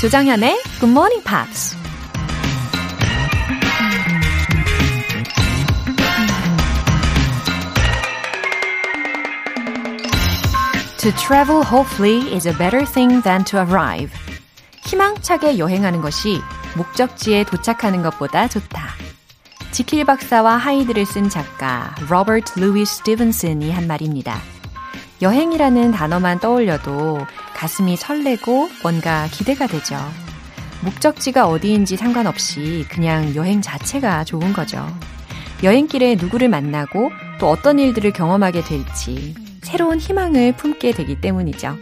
조정현의 Good Morning Pops. To travel hopefully is a better thing than to arrive. 희망차게 여행하는 것이 목적지에 도착하는 것보다 좋다. 지킬 박사와 하이드를 쓴 작가 로버트 루이스 스티븐슨이 한 말입니다. 여행이라는 단어만 떠올려도 가슴이 설레고 뭔가 기대가 되죠. 목적지가 어디인지 상관없이 그냥 여행 자체가 좋은 거죠. 여행길에 누구를 만나고 또 어떤 일들을 경험하게 될지 새로운 희망을 품게 되기 때문이죠.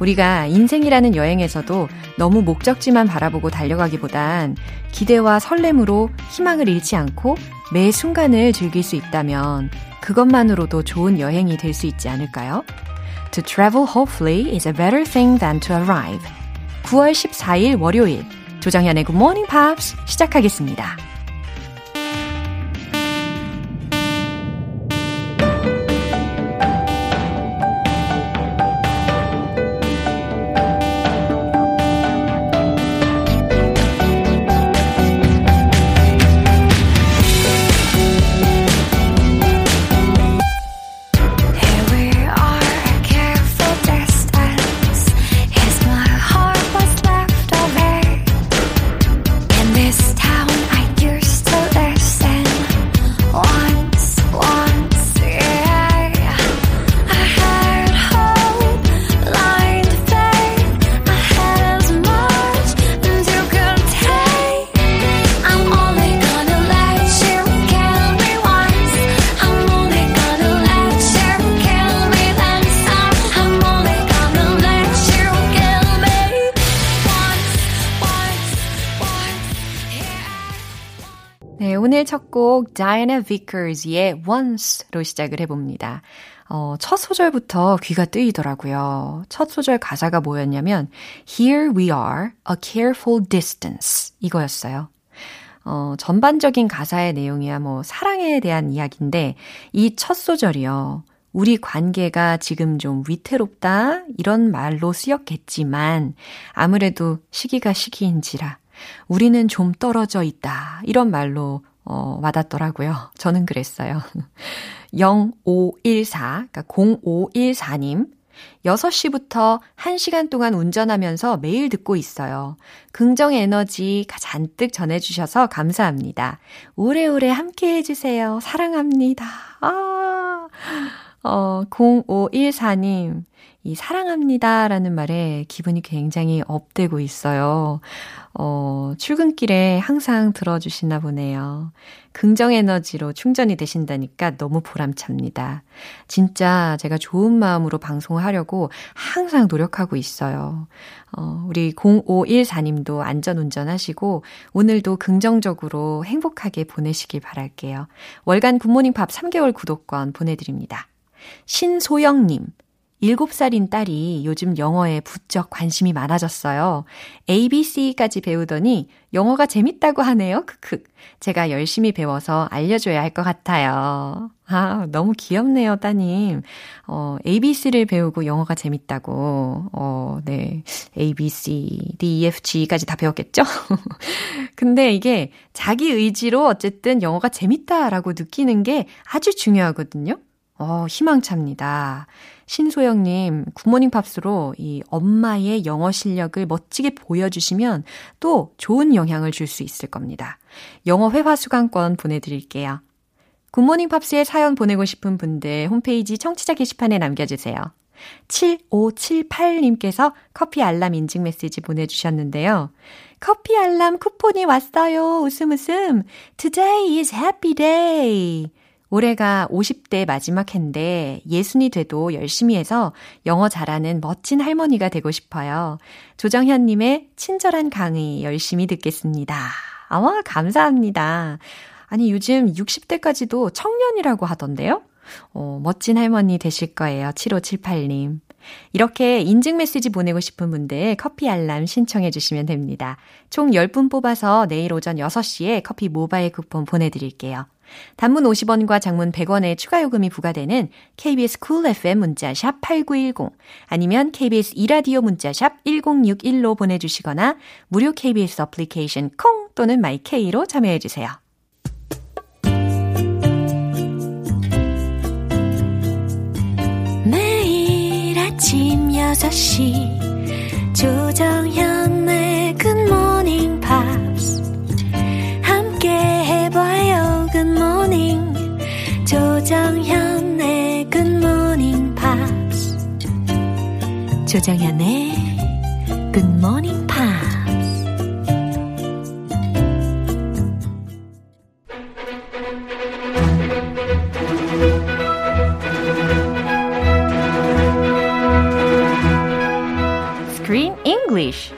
우리가 인생이라는 여행에서도 너무 목적지만 바라보고 달려가기보단 기대와 설렘으로 희망을 잃지 않고 매 순간을 즐길 수 있다면 그것만으로도 좋은 여행이 될 수 있지 않을까요? To travel hopefully is a better thing than to arrive. 9월 14일 월요일 조정현의 Good Morning Pops 시작하겠습니다. 오늘 첫 곡 Diana Vickers의 Once로 시작을 해봅니다. 첫 소절부터 귀가 뜨이더라고요. 첫 소절 가사가 뭐였냐면 Here we are, a careful distance 이거였어요. 전반적인 가사의 내용이야 뭐 사랑에 대한 이야기인데 이 첫 소절이요. 우리 관계가 지금 좀 위태롭다 이런 말로 쓰였겠지만 아무래도 시기가 시기인지라 우리는 좀 떨어져 있다 이런 말로 와닿더라고요. 저는 그랬어요. 0514, 그러니까 0514님. 6시부터 1시간 동안 운전하면서 매일 듣고 있어요. 긍정의 에너지가 잔뜩 전해주셔서 감사합니다. 오래오래 함께해 주세요. 사랑합니다. 0514님. 이 사랑합니다라는 말에 기분이 굉장히 업되고 있어요. 출근길에 항상 들어주시나 보네요. 긍정 에너지로 충전이 되신다니까 너무 보람찹니다. 진짜 제가 좋은 마음으로 방송하려고 항상 노력하고 있어요. 우리 0514님도 안전운전 하시고 오늘도 긍정적으로 행복하게 보내시길 바랄게요. 월간 굿모닝팝 3개월 구독권 보내드립니다. 신소영님. 7살인 딸이 요즘 영어에 부쩍 관심이 많아졌어요. ABC까지 배우더니 영어가 재밌다고 하네요. 크크. 제가 열심히 배워서 알려줘야 할 것 같아요. 아, 너무 귀엽네요, 따님. ABC를 배우고 영어가 재밌다고. 네. ABC, D, E, F, G까지 다 배웠겠죠? 근데 이게 자기 의지로 어쨌든 영어가 재밌다라고 느끼는 게 아주 중요하거든요. 희망찹니다. 신소영님, 굿모닝 팝스로 이 엄마의 영어 실력을 멋지게 보여주시면 또 좋은 영향을 줄 수 있을 겁니다. 영어 회화 수강권 보내드릴게요. 굿모닝 팝스에 사연 보내고 싶은 분들 홈페이지 청취자 게시판에 남겨주세요. 7578님께서 커피 알람 인증 메시지 보내주셨는데요. 커피 알람 쿠폰이 왔어요. 웃음 웃음. Today is happy day. 올해가 50대 마지막 해인데 예순이 돼도 열심히 해서 영어 잘하는 멋진 할머니가 되고 싶어요. 조정현님의 친절한 강의 열심히 듣겠습니다. 감사합니다. 아니 요즘 60대까지도 청년이라고 하던데요? 멋진 할머니 되실 거예요. 7578님. 이렇게 인증 메시지 보내고 싶은 분들 커피 알람 신청해 주시면 됩니다. 총 10분 뽑아서 내일 오전 6시에 커피 모바일 쿠폰 보내드릴게요. 단문 50원과 장문 100원의 추가 요금이 부과되는 KBS Cool FM 문자샵 8910 아니면 KBS 이라디오 문자샵 1061로 보내주시거나 무료 KBS 어플리케이션 콩 또는 마이K로 참여해주세요. 매일 아침 6시 조정현의 굿모닝 팝스 함께 해봐요. 굿모닝 조정현의 굿모닝 팝스 조정현의 굿모닝 팝스 Screen English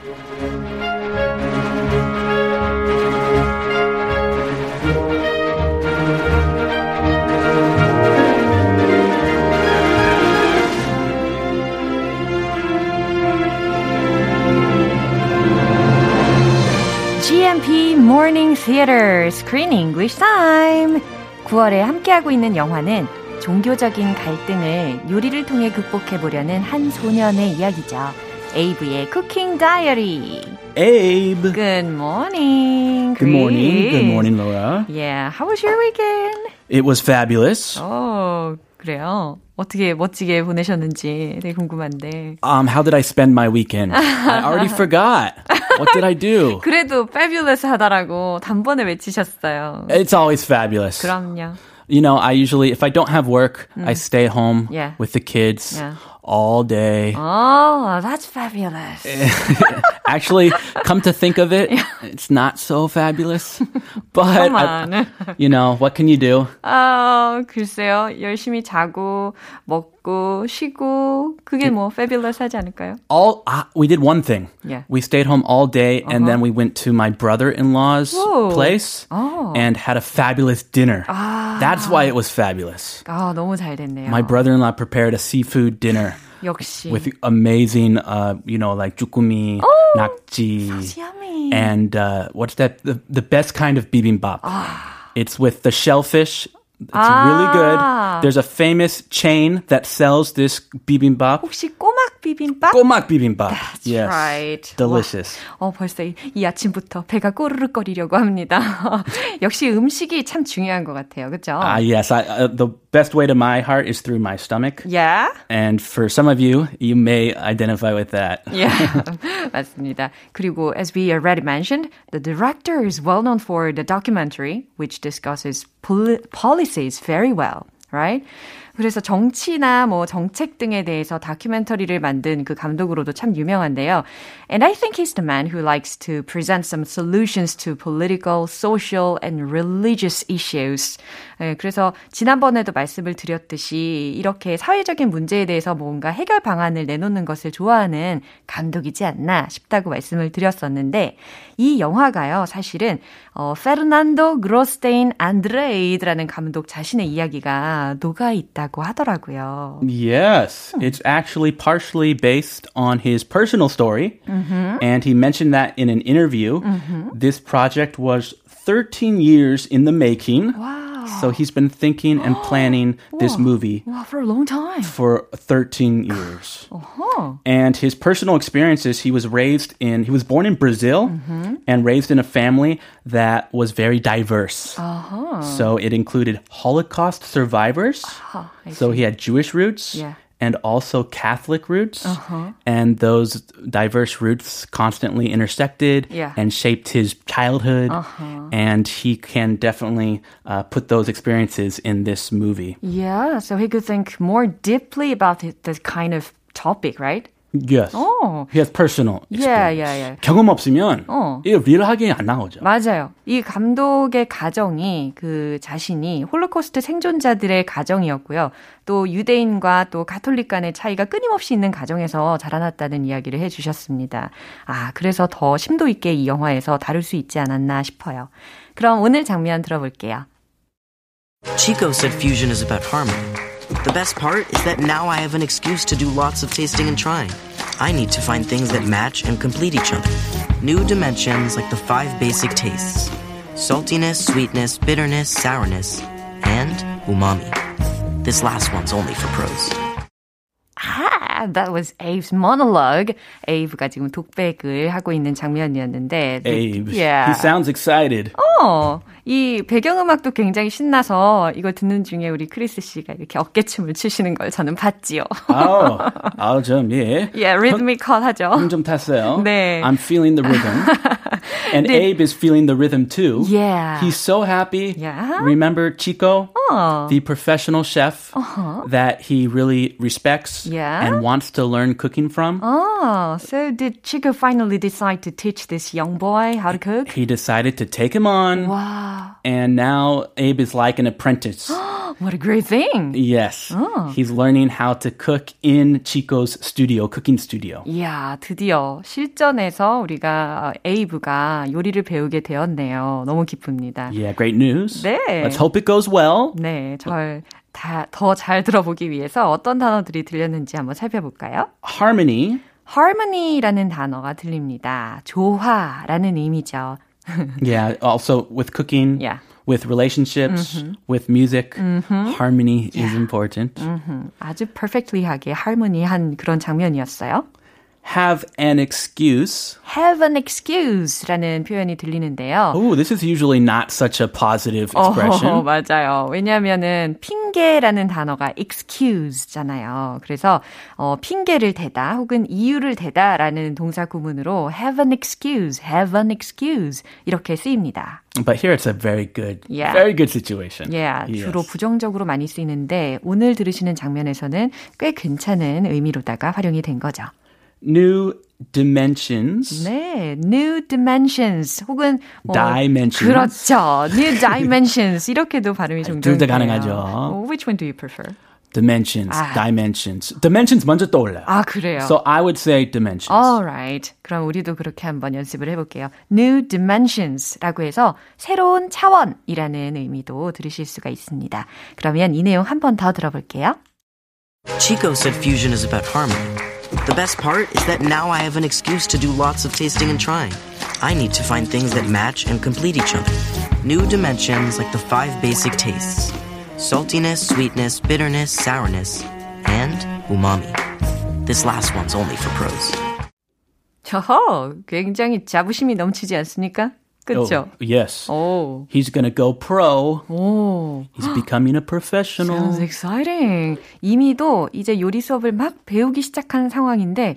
Morning Theater Screen English Time 9월에 함께하고 있는 영화는 종교적인 갈등을 요리를 통해 극복해보려는 한 소년의 이야기죠. 에이브의 Cooking Diary. Abe. Good morning. Good morning. Good morning, Laura. Yeah. How was your weekend? It was fabulous. Oh, 그래요. 어떻게 멋지게 보내셨는지 되게 궁금한데. How did I spend my weekend? I already forgot. What did I do? 그래도 fabulous 하다라고 단번에 외치셨어요. It's always fabulous. 그럼요. You know, I usually, if I don't have work, I stay home yeah. with the kids yeah. all day. Oh, that's fabulous. Actually, come to think of it, it's not so fabulous. But, you know, what can you do? 글쎄요. 열심히 자고, 먹고, 쉬고, 그게 뭐 fabulous 하지 않을까요? We did one thing. Yeah. We stayed home all day, and then we went to my brother-in-law's Whoa. Place and had a fabulous dinner. That's why it was fabulous. 너무 잘 됐네요. My brother-in-law prepared a seafood dinner. 역시. With amazing, you know, like 쭈꾸미, 낙지. Sounds yummy. And what's that? The best kind of bibimbap. It's with the shellfish. It's really good. There's a famous chain that sells this bibimbap. 혹시 꼬막 비빔밥? 꼬막 비빔밥. That's yes. right. Delicious. 와. 벌써 이 아침부터 배가 꼬르륵거리려고 합니다. 역시 음식이 참 중요한 것 같아요. 그렇죠? Yes. The best way to my heart is through my stomach. Yeah. And for some of you, you may identify with that. Yeah. 맞습니다. 그리고 as we already mentioned, the director is well known for the documentary which discusses policies very well, right? 그래서 정치나 뭐 정책 등에 대해서 다큐멘터리를 만든 그 감독으로도 참 유명한데요. And I think he's the man who likes to present some solutions to political, social, and religious issues. 예, 그래서 지난번에도 말씀을 드렸듯이 이렇게 사회적인 문제에 대해서 뭔가 해결 방안을 내놓는 것을 좋아하는 감독이지 않나 싶다고 말씀을 드렸었는데 이 영화가요, 사실은 페르난도 그로스테인 안드레이드라는 감독 자신의 이야기가 녹아있다 하더라고요. Yes, it's actually partially based on his personal story, mm-hmm. and he mentioned that in an interview. Mm-hmm. This project was 13 years in the making. Wow. So he's been thinking and planning this movie for a long time. For 13 years. Uh-huh. And his personal experiences, he was born in Brazil mm-hmm. and raised in a family that was very diverse. Uh-huh. So it included Holocaust survivors. Uh-huh, so he had Jewish roots. Yeah. And also Catholic roots, uh-huh. and those diverse roots constantly intersected yeah. and shaped his childhood, uh-huh. and he can definitely put those experiences in this movie. Yeah, so he could think more deeply about this kind of topic, right? Yes. Oh. He has personal experience. Yeah. 경험 없으면 이거 리얼하게 안 나오죠. 맞아요. 이 감독의 가정이 그 자신이 홀로코스트 생존자들의 가정이었고요. 또 유대인과 또 가톨릭 간의 차이가 끊임없이 있는 가정에서 자라났다는 이야기를 해주셨습니다. 그래서 더 심도 있게 이 영화에서 다룰 수 있지 않았나 싶어요. 그럼 오늘 장면 들어볼게요. Chico said fusion is about harmony. The best part is that now I have an excuse to do lots of tasting and trying. I need to find things that match and complete each other. New dimensions like the 5 basic tastes. Saltiness, sweetness, bitterness, sourness, and umami. This last one's only for pros. Ah, that was Abe's monologue. Abe가 지금 독백을 하고 있는 장면이었는데. Abe. Yeah. He sounds excited. Oh. 이 배경음악도 굉장히 신나서 이걸 듣는 중에 우리 크리스 씨가 이렇게 어깨춤을 추시는 걸 저는 봤지요. 아우 좀 예. Yeah, rhythmical하죠. 좀 탔어요. 네. I'm feeling the rhythm. And 네. Abe is feeling the rhythm too. Yeah. He's so happy. Yeah. Remember Chico, the professional chef that he really respects yeah. and wants to learn cooking from. Oh, so did Chico finally decide to teach this young boy how to cook? He decided to take him on. Wow. And now Abe is like an apprentice. What a great thing. Yes. Oh. He's learning how to cook in Chico's studio, cooking studio. 이야, 드디어 실전에서 우리가 에이브가 요리를 배우게 되었네요. 너무 기쁩니다. Yeah, great news. 네. Let's hope it goes well. 네, 절 더 잘 들어보기 위해서 어떤 단어들이 들렸는지 한번 살펴볼까요? Harmony. Harmony라는 단어가 들립니다. 조화라는 의미죠. Yeah, also with cooking, yeah. with relationships, mm-hmm. with music, mm-hmm. harmony yeah. is important. Mm-hmm. 아주 perfectly하게 harmony한 그런 장면이었어요. Have an excuse. Have an excuse라는 표현이 들리는데요. Oh, this is usually not such a positive expression. 맞아요. 왜냐하면은 핑계라는 단어가 excuse잖아요. 그래서 핑계를 대다 혹은 이유를 대다라는 동사 구문으로 have an excuse 이렇게 쓰입니다. But here it's a very good, yeah. very good situation. Yeah, yes. 주로 부정적으로 많이 쓰이는데 오늘 들으시는 장면에서는 꽤 괜찮은 의미로다가 활용이 된 거죠. New dimensions. 네, new dimensions 혹은 dimensions. 그렇죠, new dimensions 이렇게도 발음이 종종. 둘 다 가능하죠. Which one do you prefer? Dimensions, dimensions. Dimensions 먼저 떠올라요. 아 그래요. So I would say dimensions. All right. 그럼 우리도 그렇게 한번 연습을 해볼게요. New dimentions라고 해서 새로운 차원이라는 의미도 들으실 수가 있습니다. 그러면 이 내용 한 번 더 들어볼게요. Chico said fusion is about harmony. The best part is that now I have an excuse to do lots of tasting and trying. I need to find things that match and complete each other. New dimensions like the 5 basic tastes. Saltiness, sweetness, bitterness, sourness, and umami. This last one's only for pros. 저허, 굉장히 자부심이 넘치지 않습니까? 그렇죠? Oh, yes. Oh. He's going to go pro. Oh. He's becoming a professional. Sounds exciting. 이미도 이제 요리 수업을 막 배우기 시작한 상황인데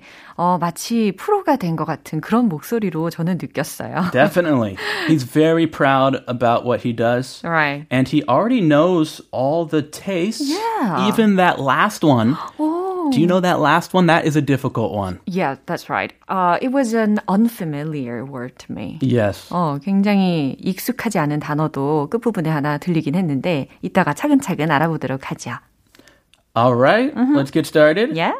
마치 프로가 된 것 같은 그런 목소리로 저는 느꼈어요. Definitely. He's very proud about what he does. Right. And he already knows all the tastes. Yeah. Even that last one. Oh. Do you know that last one? That is a difficult one. Yeah, that's right. It was an unfamiliar word to me. Yes. 굉장히 익숙하지 않은 단어도 끝부분에 하나 들리긴 했는데 이따가 차근차근 알아보도록 하죠. All right, mm-hmm. let's get started. Yeah.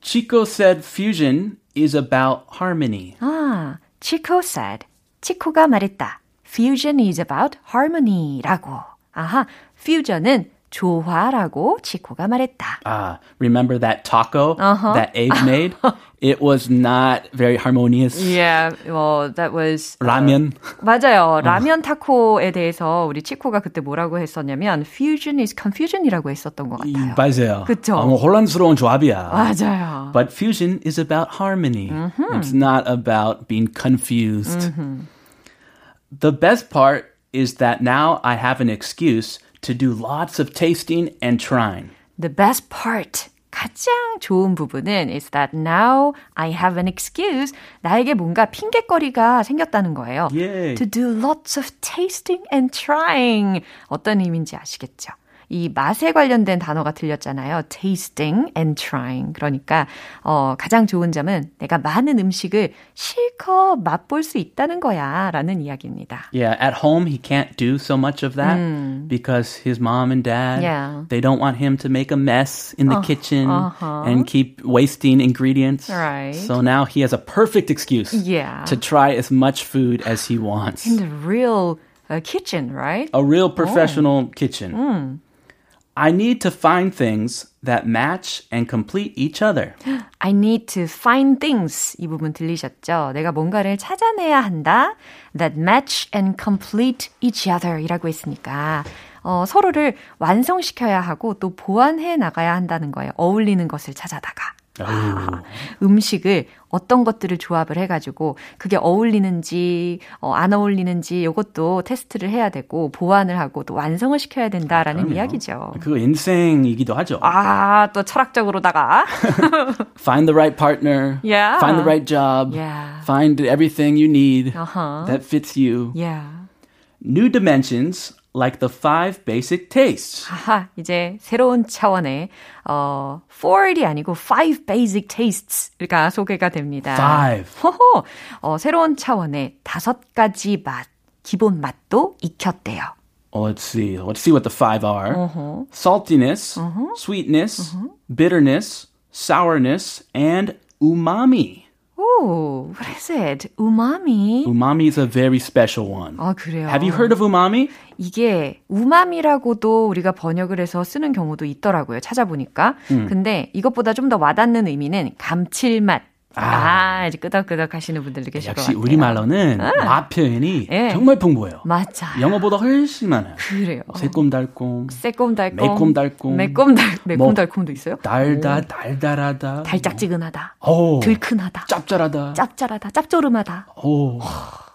Chico said fusion is about harmony. 아, Chico said. 치코가 말했다. Fusion is about harmony라고. 아하, fusion은 조화라고 치코가 말했다. Remember that taco uh-huh. that Abe made? It was not very harmonious. Yeah, well, that was... 라면. 맞아요. 라면 타코에 대해서 우리 치코가 그때 뭐라고 했었냐면 fusion is confusion이라고 했었던 것 같아요. 맞아요. 그쵸? 혼란스러운 조합이야. 맞아요. But fusion is about harmony. Mm-hmm. It's not about being confused. Mm-hmm. The best part is that now I have an excuse to do lots of tasting and trying. The best part, 가장 좋은 부분은 is that now I have an excuse. 나에게 뭔가 핑계거리가 생겼다는 거예요. Yay. To do lots of tasting and trying. 어떤 의미인지 아시겠죠? 이 맛에 관련된 단어가 들렸잖아요. tasting and trying. 그러니까 가장 좋은 점은 내가 많은 음식을 실컷 맛볼 수 있다는 거야 라는 이야기입니다. Yeah, at home he can't do so much of that because his mom and dad, yeah. they don't want him to make a mess in the kitchen and keep wasting ingredients. Right. So now he has a perfect excuse yeah. to try as much food as he wants. In the real kitchen, right? A real professional kitchen. I need to find things that match and complete each other. I need to find things. 이 부분 들리셨죠? 내가 뭔가를 찾아내야 한다. That match and complete each other 이라고 했으니까 서로를 완성시켜야 하고 또 보완해 나가야 한다는 거예요. 어울리는 것을 찾아다가. 음식을 어떤 것들을 조합을 해가지고 그게 어울리는지 안 어울리는지 이것도 테스트를 해야 되고 보완을 하고 또 완성을 시켜야 된다라는 그럼요. 이야기죠. 그거 인생이기도 하죠. 아, 또 철학적으로다가 Find the right partner, yeah. find the right job, yeah. find everything you need uh-huh. that fits you. Yeah. New dimensions like the five basic tastes. 아하, 이제 새로운 차원의 4이 아니고 5 basic tastes가 소개가 됩니다. 5. 호호, 새로운 차원의 5가지 맛, 기본 맛도 익혔대요. Let's see what the 5 are. Uh-huh. Saltiness, uh-huh. sweetness, uh-huh. bitterness, sourness, and umami. Oh, what is it? Umami. Umami is a very special one. 아, 그래요? Have you heard of umami? 이게 우마미라고도 우리가 번역을 해서 쓰는 경우도 있더라고요. 찾아보니까. 근데 이것보다 좀 더 와닿는 의미는 감칠맛. 아, 이제 끄덕끄덕 하시는 분들도 계실 것 같아요. 역시 우리말로는 맛 표현이 예. 정말 풍부해요. 맞아요. 영어보다 훨씬 많아요. 그래요. 새콤달콤. 새콤달콤. 매콤달콤. 매콤달콤도 있어요? 달다, 달달하다. 달짝지근하다. 오. 들큰하다. 짭짤하다. 짭짤하다. 짭조름하다. 오.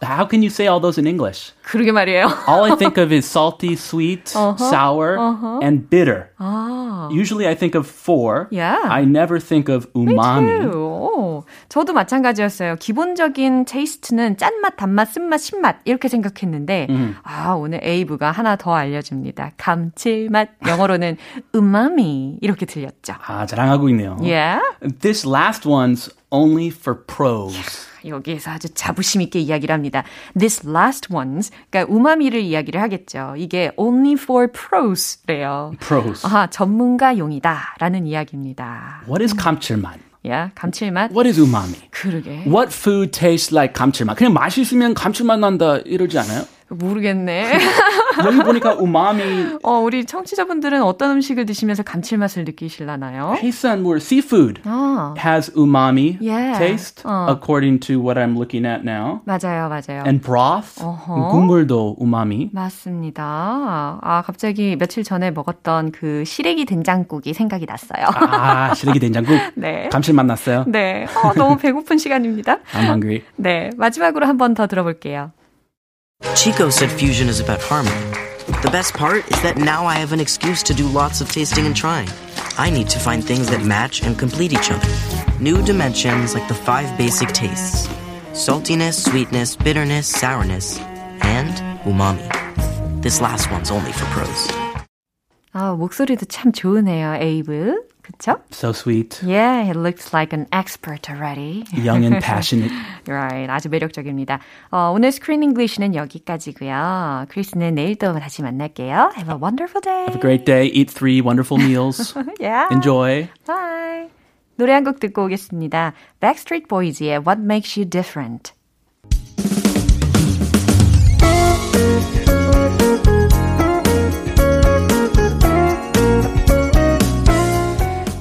How can you say all those in English? 그러게 말이에요. All I think of is salty, sweet, uh-huh, sour, uh-huh. and bitter. 아. Usually I think of 4. Yeah. I never think of umami. Me too. 오. 저도 마찬가지였어요. 기본적인 테이스트는 짠맛, 단맛, 쓴맛, 신맛 이렇게 생각했는데 아, 오늘 에이브가 하나 더 알려줍니다. 감칠맛. 영어로는 umami 이렇게 들렸죠. 아, 자랑하고 있네요. Yeah. This last one's only for pros. 여기에서 아주 자부심 있게 이야기를 합니다. This last ones, 그러니까 우마미를 이야기를 하겠죠. 이게 only for pros래요. Pros. 아, 전문가용이다라는 이야기입니다. What is 감칠맛? Yeah, 감칠맛. What is umami? 그러게. What food tastes like 감칠맛? 그냥 맛있으면 감칠맛 난다 이러지 않아요? 모르겠네. 여기 보니까 우마미. 우리 청취자분들은 어떤 음식을 드시면서 감칠맛을 느끼실라나요? 해산물, seafood has umami taste according to what I'm looking at now. 맞아요, 맞아요. And broth, uh-huh. 국물도 umami. 맞습니다. 아, 갑자기 며칠 전에 먹었던 그 시래기 된장국이 생각이 났어요. 아, 시래기 된장국? 네. 감칠맛 났어요? 네. 너무 배고픈 시간입니다. I'm hungry. 네, 마지막으로 한 번 더 들어볼게요. Chico said fusion is about harmony. The best part is that now I have an excuse to do lots of tasting and trying. I need to find things that match and complete each other. New dimensions like the 5 basic tastes. Saltiness, sweetness, bitterness, sourness, and umami. This last one's only for pros. 아, 목소리도 참 좋으네요, 에이브. 그쵸? So sweet. Yeah, he looks like an expert already. Young and passionate. Right, 아주 매력적입니다. 오늘 Screen English는 여기까지고요. 크리스는 내일 또 다시 만날게요. Have a wonderful day. Have a great day. Eat 3 wonderful meals. yeah. Enjoy. Bye. 노래 한 곡 듣고 오겠습니다. Backstreet Boys의 What Makes You Different.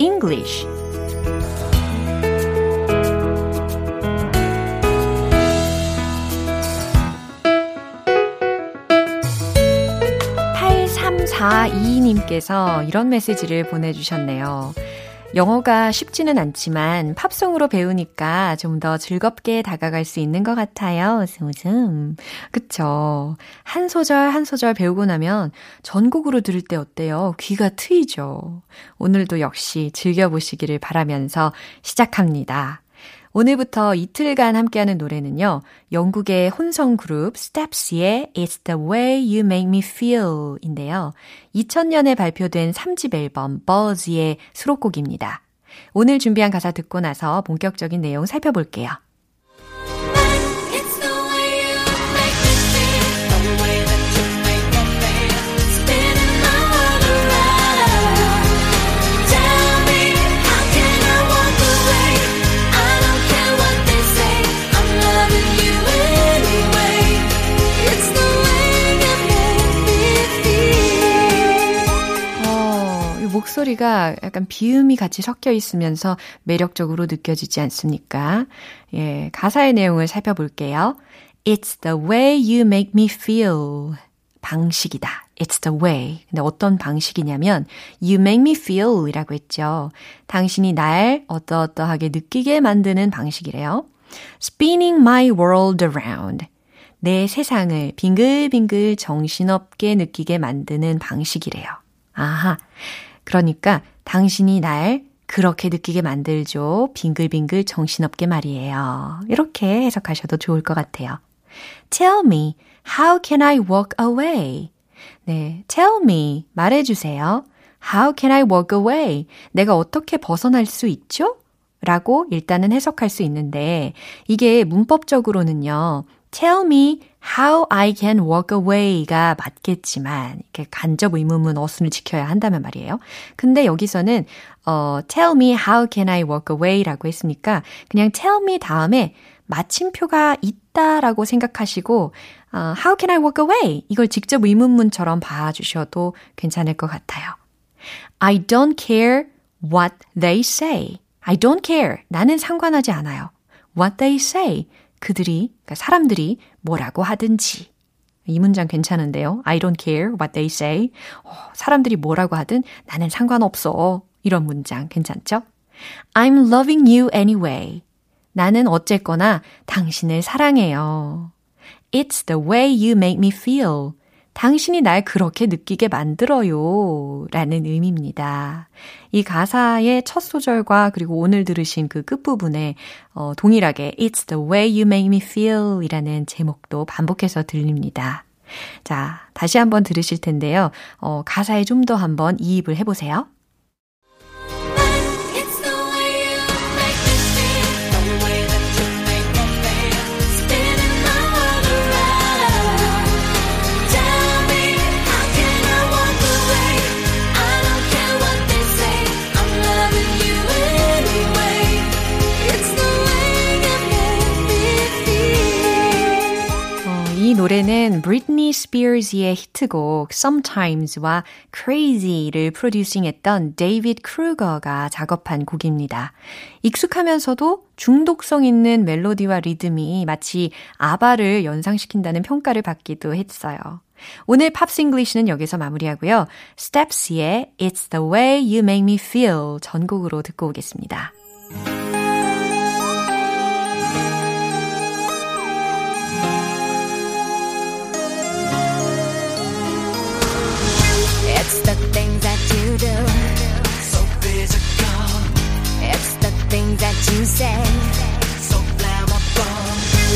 English. 님께서 이런 메시지를 보내주셨네요. 영어가 쉽지는 않지만 팝송으로 배우니까 좀 더 즐겁게 다가갈 수 있는 것 같아요. 웃음. 그쵸. 한 소절 한 소절 배우고 나면 전곡으로 들을 때 어때요? 귀가 트이죠. 오늘도 역시 즐겨보시기를 바라면서 시작합니다. 오늘부터 이틀간 함께하는 노래는요. 영국의 혼성 그룹 스텝스의 It's the way you make me feel인데요. 2000년에 발표된 3집 앨범 Buzz의 수록곡입니다. 오늘 준비한 가사 듣고 나서 본격적인 내용 살펴볼게요. 목소리가 약간 비음이 같이 섞여 있으면서 매력적으로 느껴지지 않습니까? 예, 가사의 내용을 살펴볼게요. It's the way you make me feel. 방식이다. It's the way. 근데 어떤 방식이냐면 you make me feel 이라고 했죠. 당신이 날 어떠어떠하게 느끼게 만드는 방식이래요. Spinning my world around. 내 세상을 빙글빙글 정신없게 느끼게 만드는 방식이래요. 아하. 그러니까 당신이 날 그렇게 느끼게 만들죠. 빙글빙글 정신없게 말이에요. 이렇게 해석하셔도 좋을 것 같아요. Tell me, how can I walk away? 네, tell me, 말해주세요. How can I walk away? 내가 어떻게 벗어날 수 있죠? 라고 일단은 해석할 수 있는데 이게 문법적으로는요. Tell me how I can walk away가 맞겠지만 이렇게 간접 의문문 어순을 지켜야 한다면 말이에요. 근데 여기서는 tell me how can I walk away라고 했으니까 그냥 tell me 다음에 마침표가 있다라고 생각하시고 how can I walk away? 이걸 직접 의문문처럼 봐주셔도 괜찮을 것 같아요. I don't care what they say. I don't care. 나는 상관하지 않아요. What they say. 그러니까 사람들이 뭐라고 하든지. 이 문장 괜찮은데요. I don't care what they say. 사람들이 뭐라고 하든 나는 상관없어. 이런 문장 괜찮죠? I'm loving you anyway. 나는 어쨌거나 당신을 사랑해요. It's the way you make me feel. 당신이 날 그렇게 느끼게 만들어요. 라는 의미입니다. 이 가사의 첫 소절과 그리고 오늘 들으신 그 끝부분에 동일하게 It's the way you make me feel 이라는 제목도 반복해서 들립니다. 자, 다시 한번 들으실 텐데요. 가사에 좀 더 한번 이입을 해보세요. 이 노래는 브리트니 스피어스의 히트곡 Sometimes와 Crazy를 프로듀싱했던 데이비드 크루거가 작업한 곡입니다. 익숙하면서도 중독성 있는 멜로디와 리듬이 마치 아바를 연상시킨다는 평가를 받기도 했어요. 오늘 팝싱글리시는 여기서 마무리하고요. 스텝스의 It's the way you make me feel 전곡으로 듣고 오겠습니다. It's the things that you do, so physical. It's the things that you say, so flammable.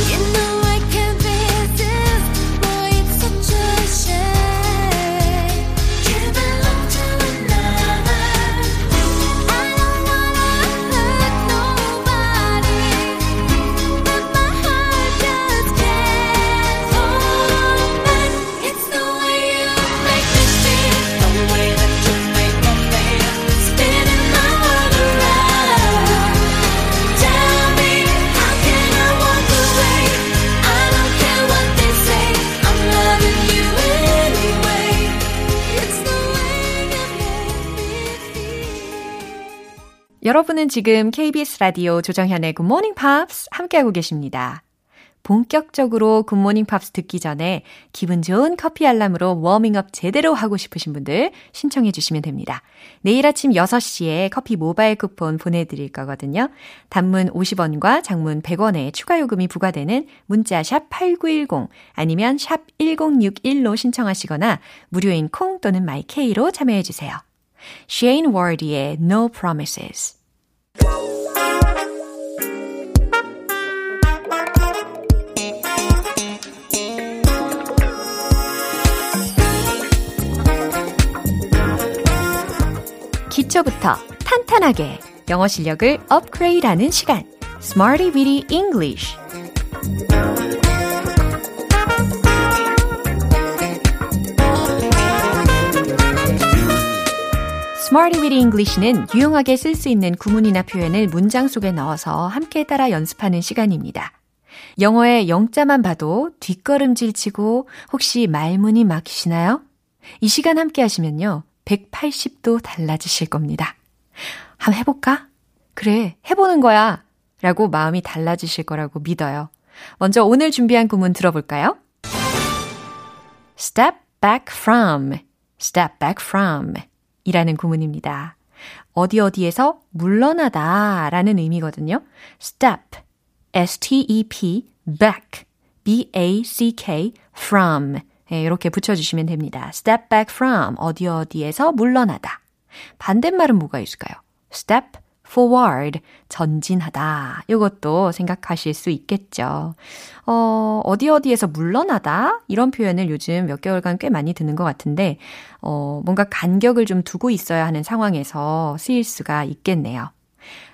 You know I can't resist, boy, it's such a shame. Giving love to another, I don't wanna hurt nobody, but my heart just can't hold back. It's the way you make me feel. 여러분은 지금 KBS 라디오 조정현의 굿모닝 팝스 함께하고 계십니다. 본격적으로 굿모닝 팝스 듣기 전에 기분 좋은 커피 알람으로 워밍업 제대로 하고 싶으신 분들 신청해 주시면 됩니다. 내일 아침 6시에 커피 모바일 쿠폰 보내드릴 거거든요. 단문 50원과 장문 100원의 추가 요금이 부과되는 문자 샵 8910 아니면 샵 1061로 신청하시거나 무료인 콩 또는 마이케이로 참여해 주세요. Shane Ward의 No Promises 기초부터 탄탄하게 영어 실력을 업그레이드하는 시간 Smarty Weedy English Smarty Weedy English는 유용하게 쓸 수 있는 구문이나 표현을 문장 속에 넣어서 함께 따라 연습하는 시간입니다. 영어의 영자만 봐도 뒷걸음질 치고 혹시 말문이 막히시나요? 이 시간 함께 하시면요. 180도 달라지실 겁니다. 한번 해볼까? 그래, 해보는 거야. 라고 마음이 달라지실 거라고 믿어요. 먼저 오늘 준비한 구문 들어볼까요? Step back from, step back from 이라는 구문입니다. 어디 어디에서 물러나다 라는 의미거든요. Step, S-T-E-P, back, B-A-C-K, from 네, 이렇게 붙여주시면 됩니다. Step back from, 어디 어디에서 물러나다. 반대말은 뭐가 있을까요? Step forward, 전진하다. 이것도 생각하실 수 있겠죠. 어디 어디에서 물러나다? 이런 표현을 요즘 몇 개월간 꽤 많이 듣는 것 같은데 뭔가 간격을 좀 두고 있어야 하는 상황에서 쓰일 수가 있겠네요.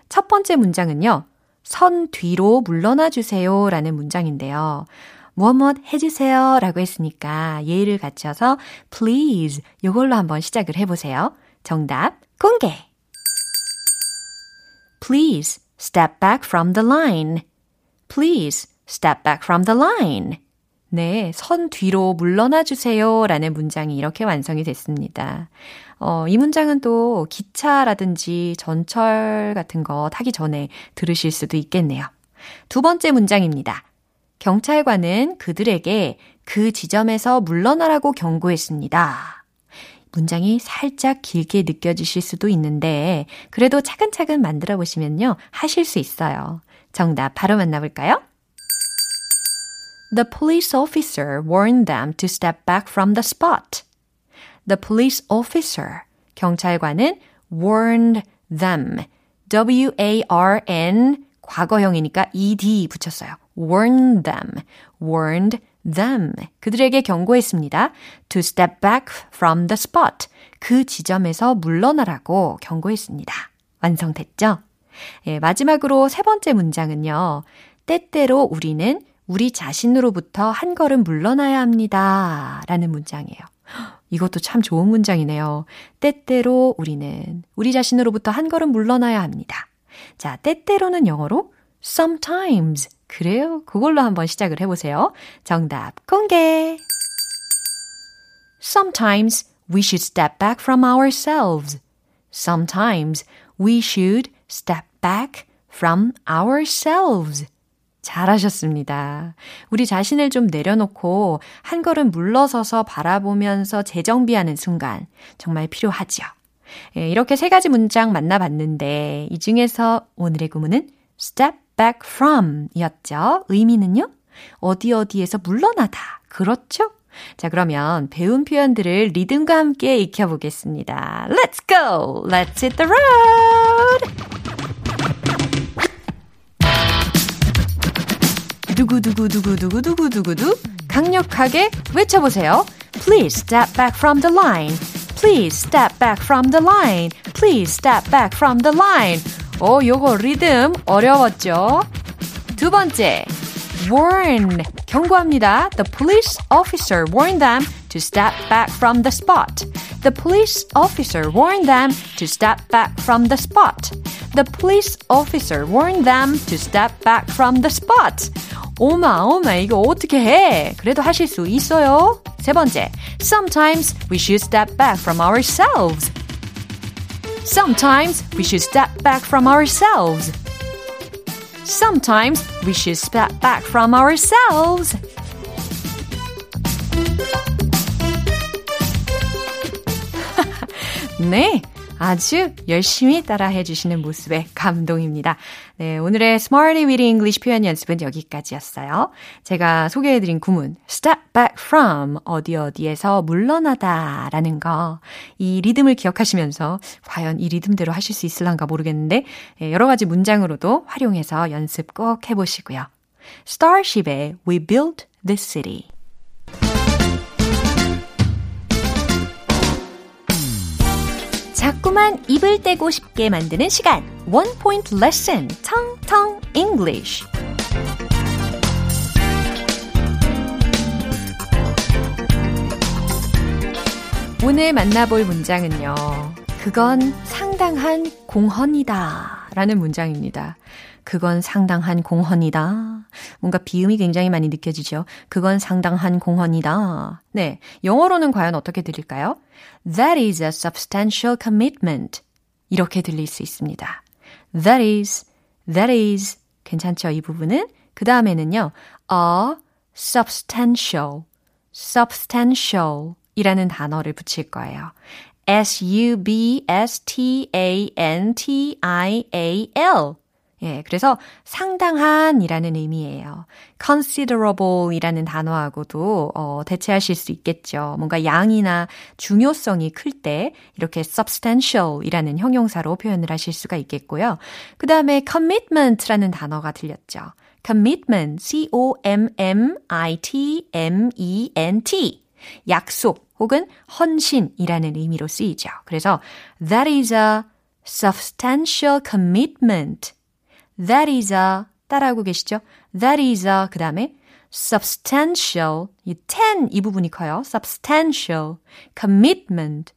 첫 번째 문장은요. 선 뒤로 물러나 주세요 라는 문장인데요. 무엇 해주세요 라고 했으니까 예의를 갖춰서 please 이걸로 한번 시작을 해보세요. 정답 공개! Please step back from the line. Please step back from the line. 네, 선 뒤로 물러나 주세요 라는 문장이 이렇게 완성이 됐습니다. 이 문장은 또 기차라든지 전철 같은 거 타기 전에 들으실 수도 있겠네요. 두 번째 문장입니다. 경찰관은 그들에게 그 지점에서 물러나라고 경고했습니다. 문장이 살짝 길게 느껴지실 수도 있는데 그래도 차근차근 만들어 보시면요. 하실 수 있어요. 정답 바로 만나볼까요? The police officer warned them to step back from the spot. The police officer, 경찰관은 warned them, W-A-R-N, 과거형이니까 ed 붙였어요. warned them, 그들에게 경고했습니다. To step back from the spot, 그 지점에서 물러나라고 경고했습니다. 완성됐죠? 예, 마지막으로 세 번째 문장은요. 때때로 우리는 우리 자신으로부터 한 걸음 물러나야 합니다. 라는 문장이에요. 이것도 참 좋은 문장이네요. 때때로 우리는 우리 자신으로부터 한 걸음 물러나야 합니다. 자, 때때로는 영어로 sometimes. 그래요? 그걸로 한번 시작을 해보세요. 정답 공개! Sometimes we should step back from ourselves. Sometimes we should step back from ourselves. 잘하셨습니다. 우리 자신을 좀 내려놓고 한 걸음 물러서서 바라보면서 재정비하는 순간 정말 필요하죠. 예, 이렇게 세 가지 문장 만나봤는데 이 중에서 오늘의 구문은 step back from 이었죠. 의미는요? 어디 어디에서 물러나다. 그렇죠? 자, 그러면 배운 표현들을 리듬과 함께 익혀보겠습니다. Let's go! Let's hit the road! 두구두구두구두구두구두구두 강력하게 외쳐보세요. Please step back from the line. Please step back from the line. Please step back from the line. 요거 리듬 어려웠죠? 두 번째, warn, 경고합니다. The police officer warned them to step back from the spot. The police officer warned them to step back from the spot. The police officer warned them to step back from the spot. 오마, 이거 어떻게 해? 그래도 하실 수 있어요. 세 번째, sometimes we should step back from ourselves. Sometimes we should step back from ourselves. Sometimes we should step back from ourselves. 네, 아주 열심히 따라해 주시는 모습에 감동입니다. 네, 오늘의 Smarty Weedy English 표현 연습은 여기까지였어요. 제가 소개해드린 구문, step back from, 어디 어디에서 물러나다 라는 거. 이 리듬을 기억하시면서 과연 이 리듬대로 하실 수 있을란가 모르겠는데 여러 가지 문장으로도 활용해서 연습 꼭 해보시고요. Starship의 We Built This City. 자꾸만 입을 떼고 싶게 만드는 시간. One Point Lesson, 텅텅 English. 오늘 만나볼 문장은요. 그건 상당한 공헌이다 라는 문장입니다. 그건 상당한 공헌이다. 뭔가 비음이 굉장히 많이 느껴지죠. 그건 상당한 공헌이다. 네, 영어로는 과연 어떻게 들릴까요? That is a substantial commitment. 이렇게 들릴 수 있습니다. That is. 괜찮죠? 이 부분은. 그 다음에는요. A substantial. 이라는 단어를 붙일 거예요. substantial. 예, 그래서 상당한이라는 의미예요. considerable이라는 단어하고도 대체하실 수 있겠죠. 뭔가 양이나 중요성이 클 때 이렇게 substantial이라는 형용사로 표현을 하실 수가 있겠고요. 그 다음에 commitment라는 단어가 들렸죠. commitment, commitment. 약속 혹은 헌신이라는 의미로 쓰이죠. 그래서 that is a substantial commitment. That is a, 따라하고 계시죠? That is a, 그 다음에 substantial, 이 ten 이 부분이 커요. substantial, commitment.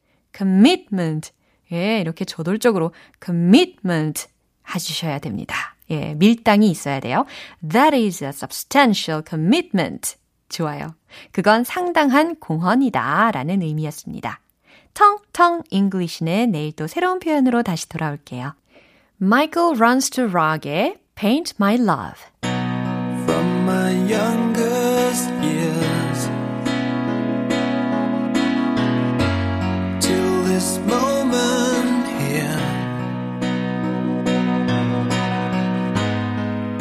예, 이렇게 저돌적으로 commitment 해주셔야 됩니다. 예, 밀당이 있어야 돼요. That is a substantial commitment. 좋아요. 그건 상당한 공헌이다 라는 의미였습니다. 텅텅 잉글리시는 내일 또 새로운 표현으로 다시 돌아올게요. Michael Runs to Rock의 Paint My Love. From my youngest years till this moment here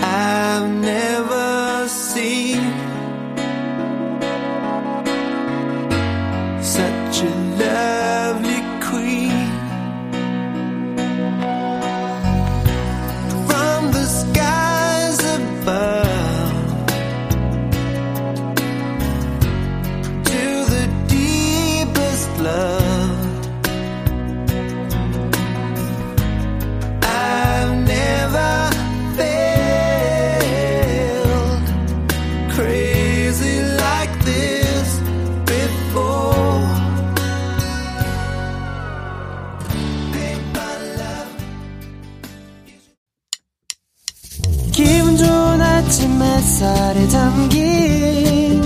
I've never seen such a lovely queen. From the skies above to the deepest love I've never felt crazy like this before. 기분 좋은 아침 햇살에 담긴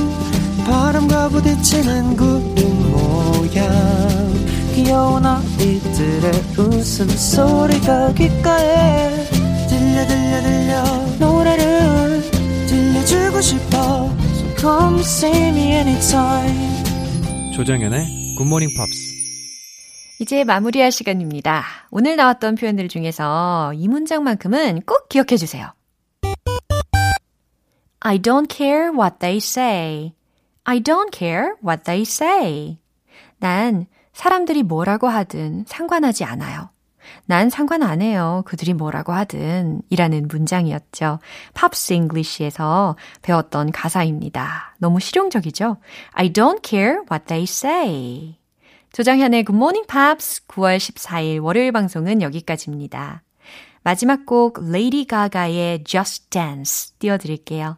바람과 부딪히는 구름 모양 귀여운 아이들의 웃음소리가 귓가에 들려 노래를 들려주고 싶어 So come see me anytime. 조정현의 굿모닝 팝스. 이제 마무리할 시간입니다. 오늘 나왔던 표현들 중에서 이 문장만큼은 꼭 기억해 주세요. I don't care what they say. I don't care what they say. 난 사람들이 뭐라고 하든 상관하지 않아요. 난 상관 안 해요. 그들이 뭐라고 하든 이라는 문장이었죠. 팝스 잉글리시에서 배웠던 가사입니다. 너무 실용적이죠? I don't care what they say. 조정현의 굿모닝 팝스 9월 14일 월요일 방송은 여기까지입니다. 마지막 곡 레이디 가가의 Just Dance 띄워드릴게요.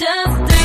Just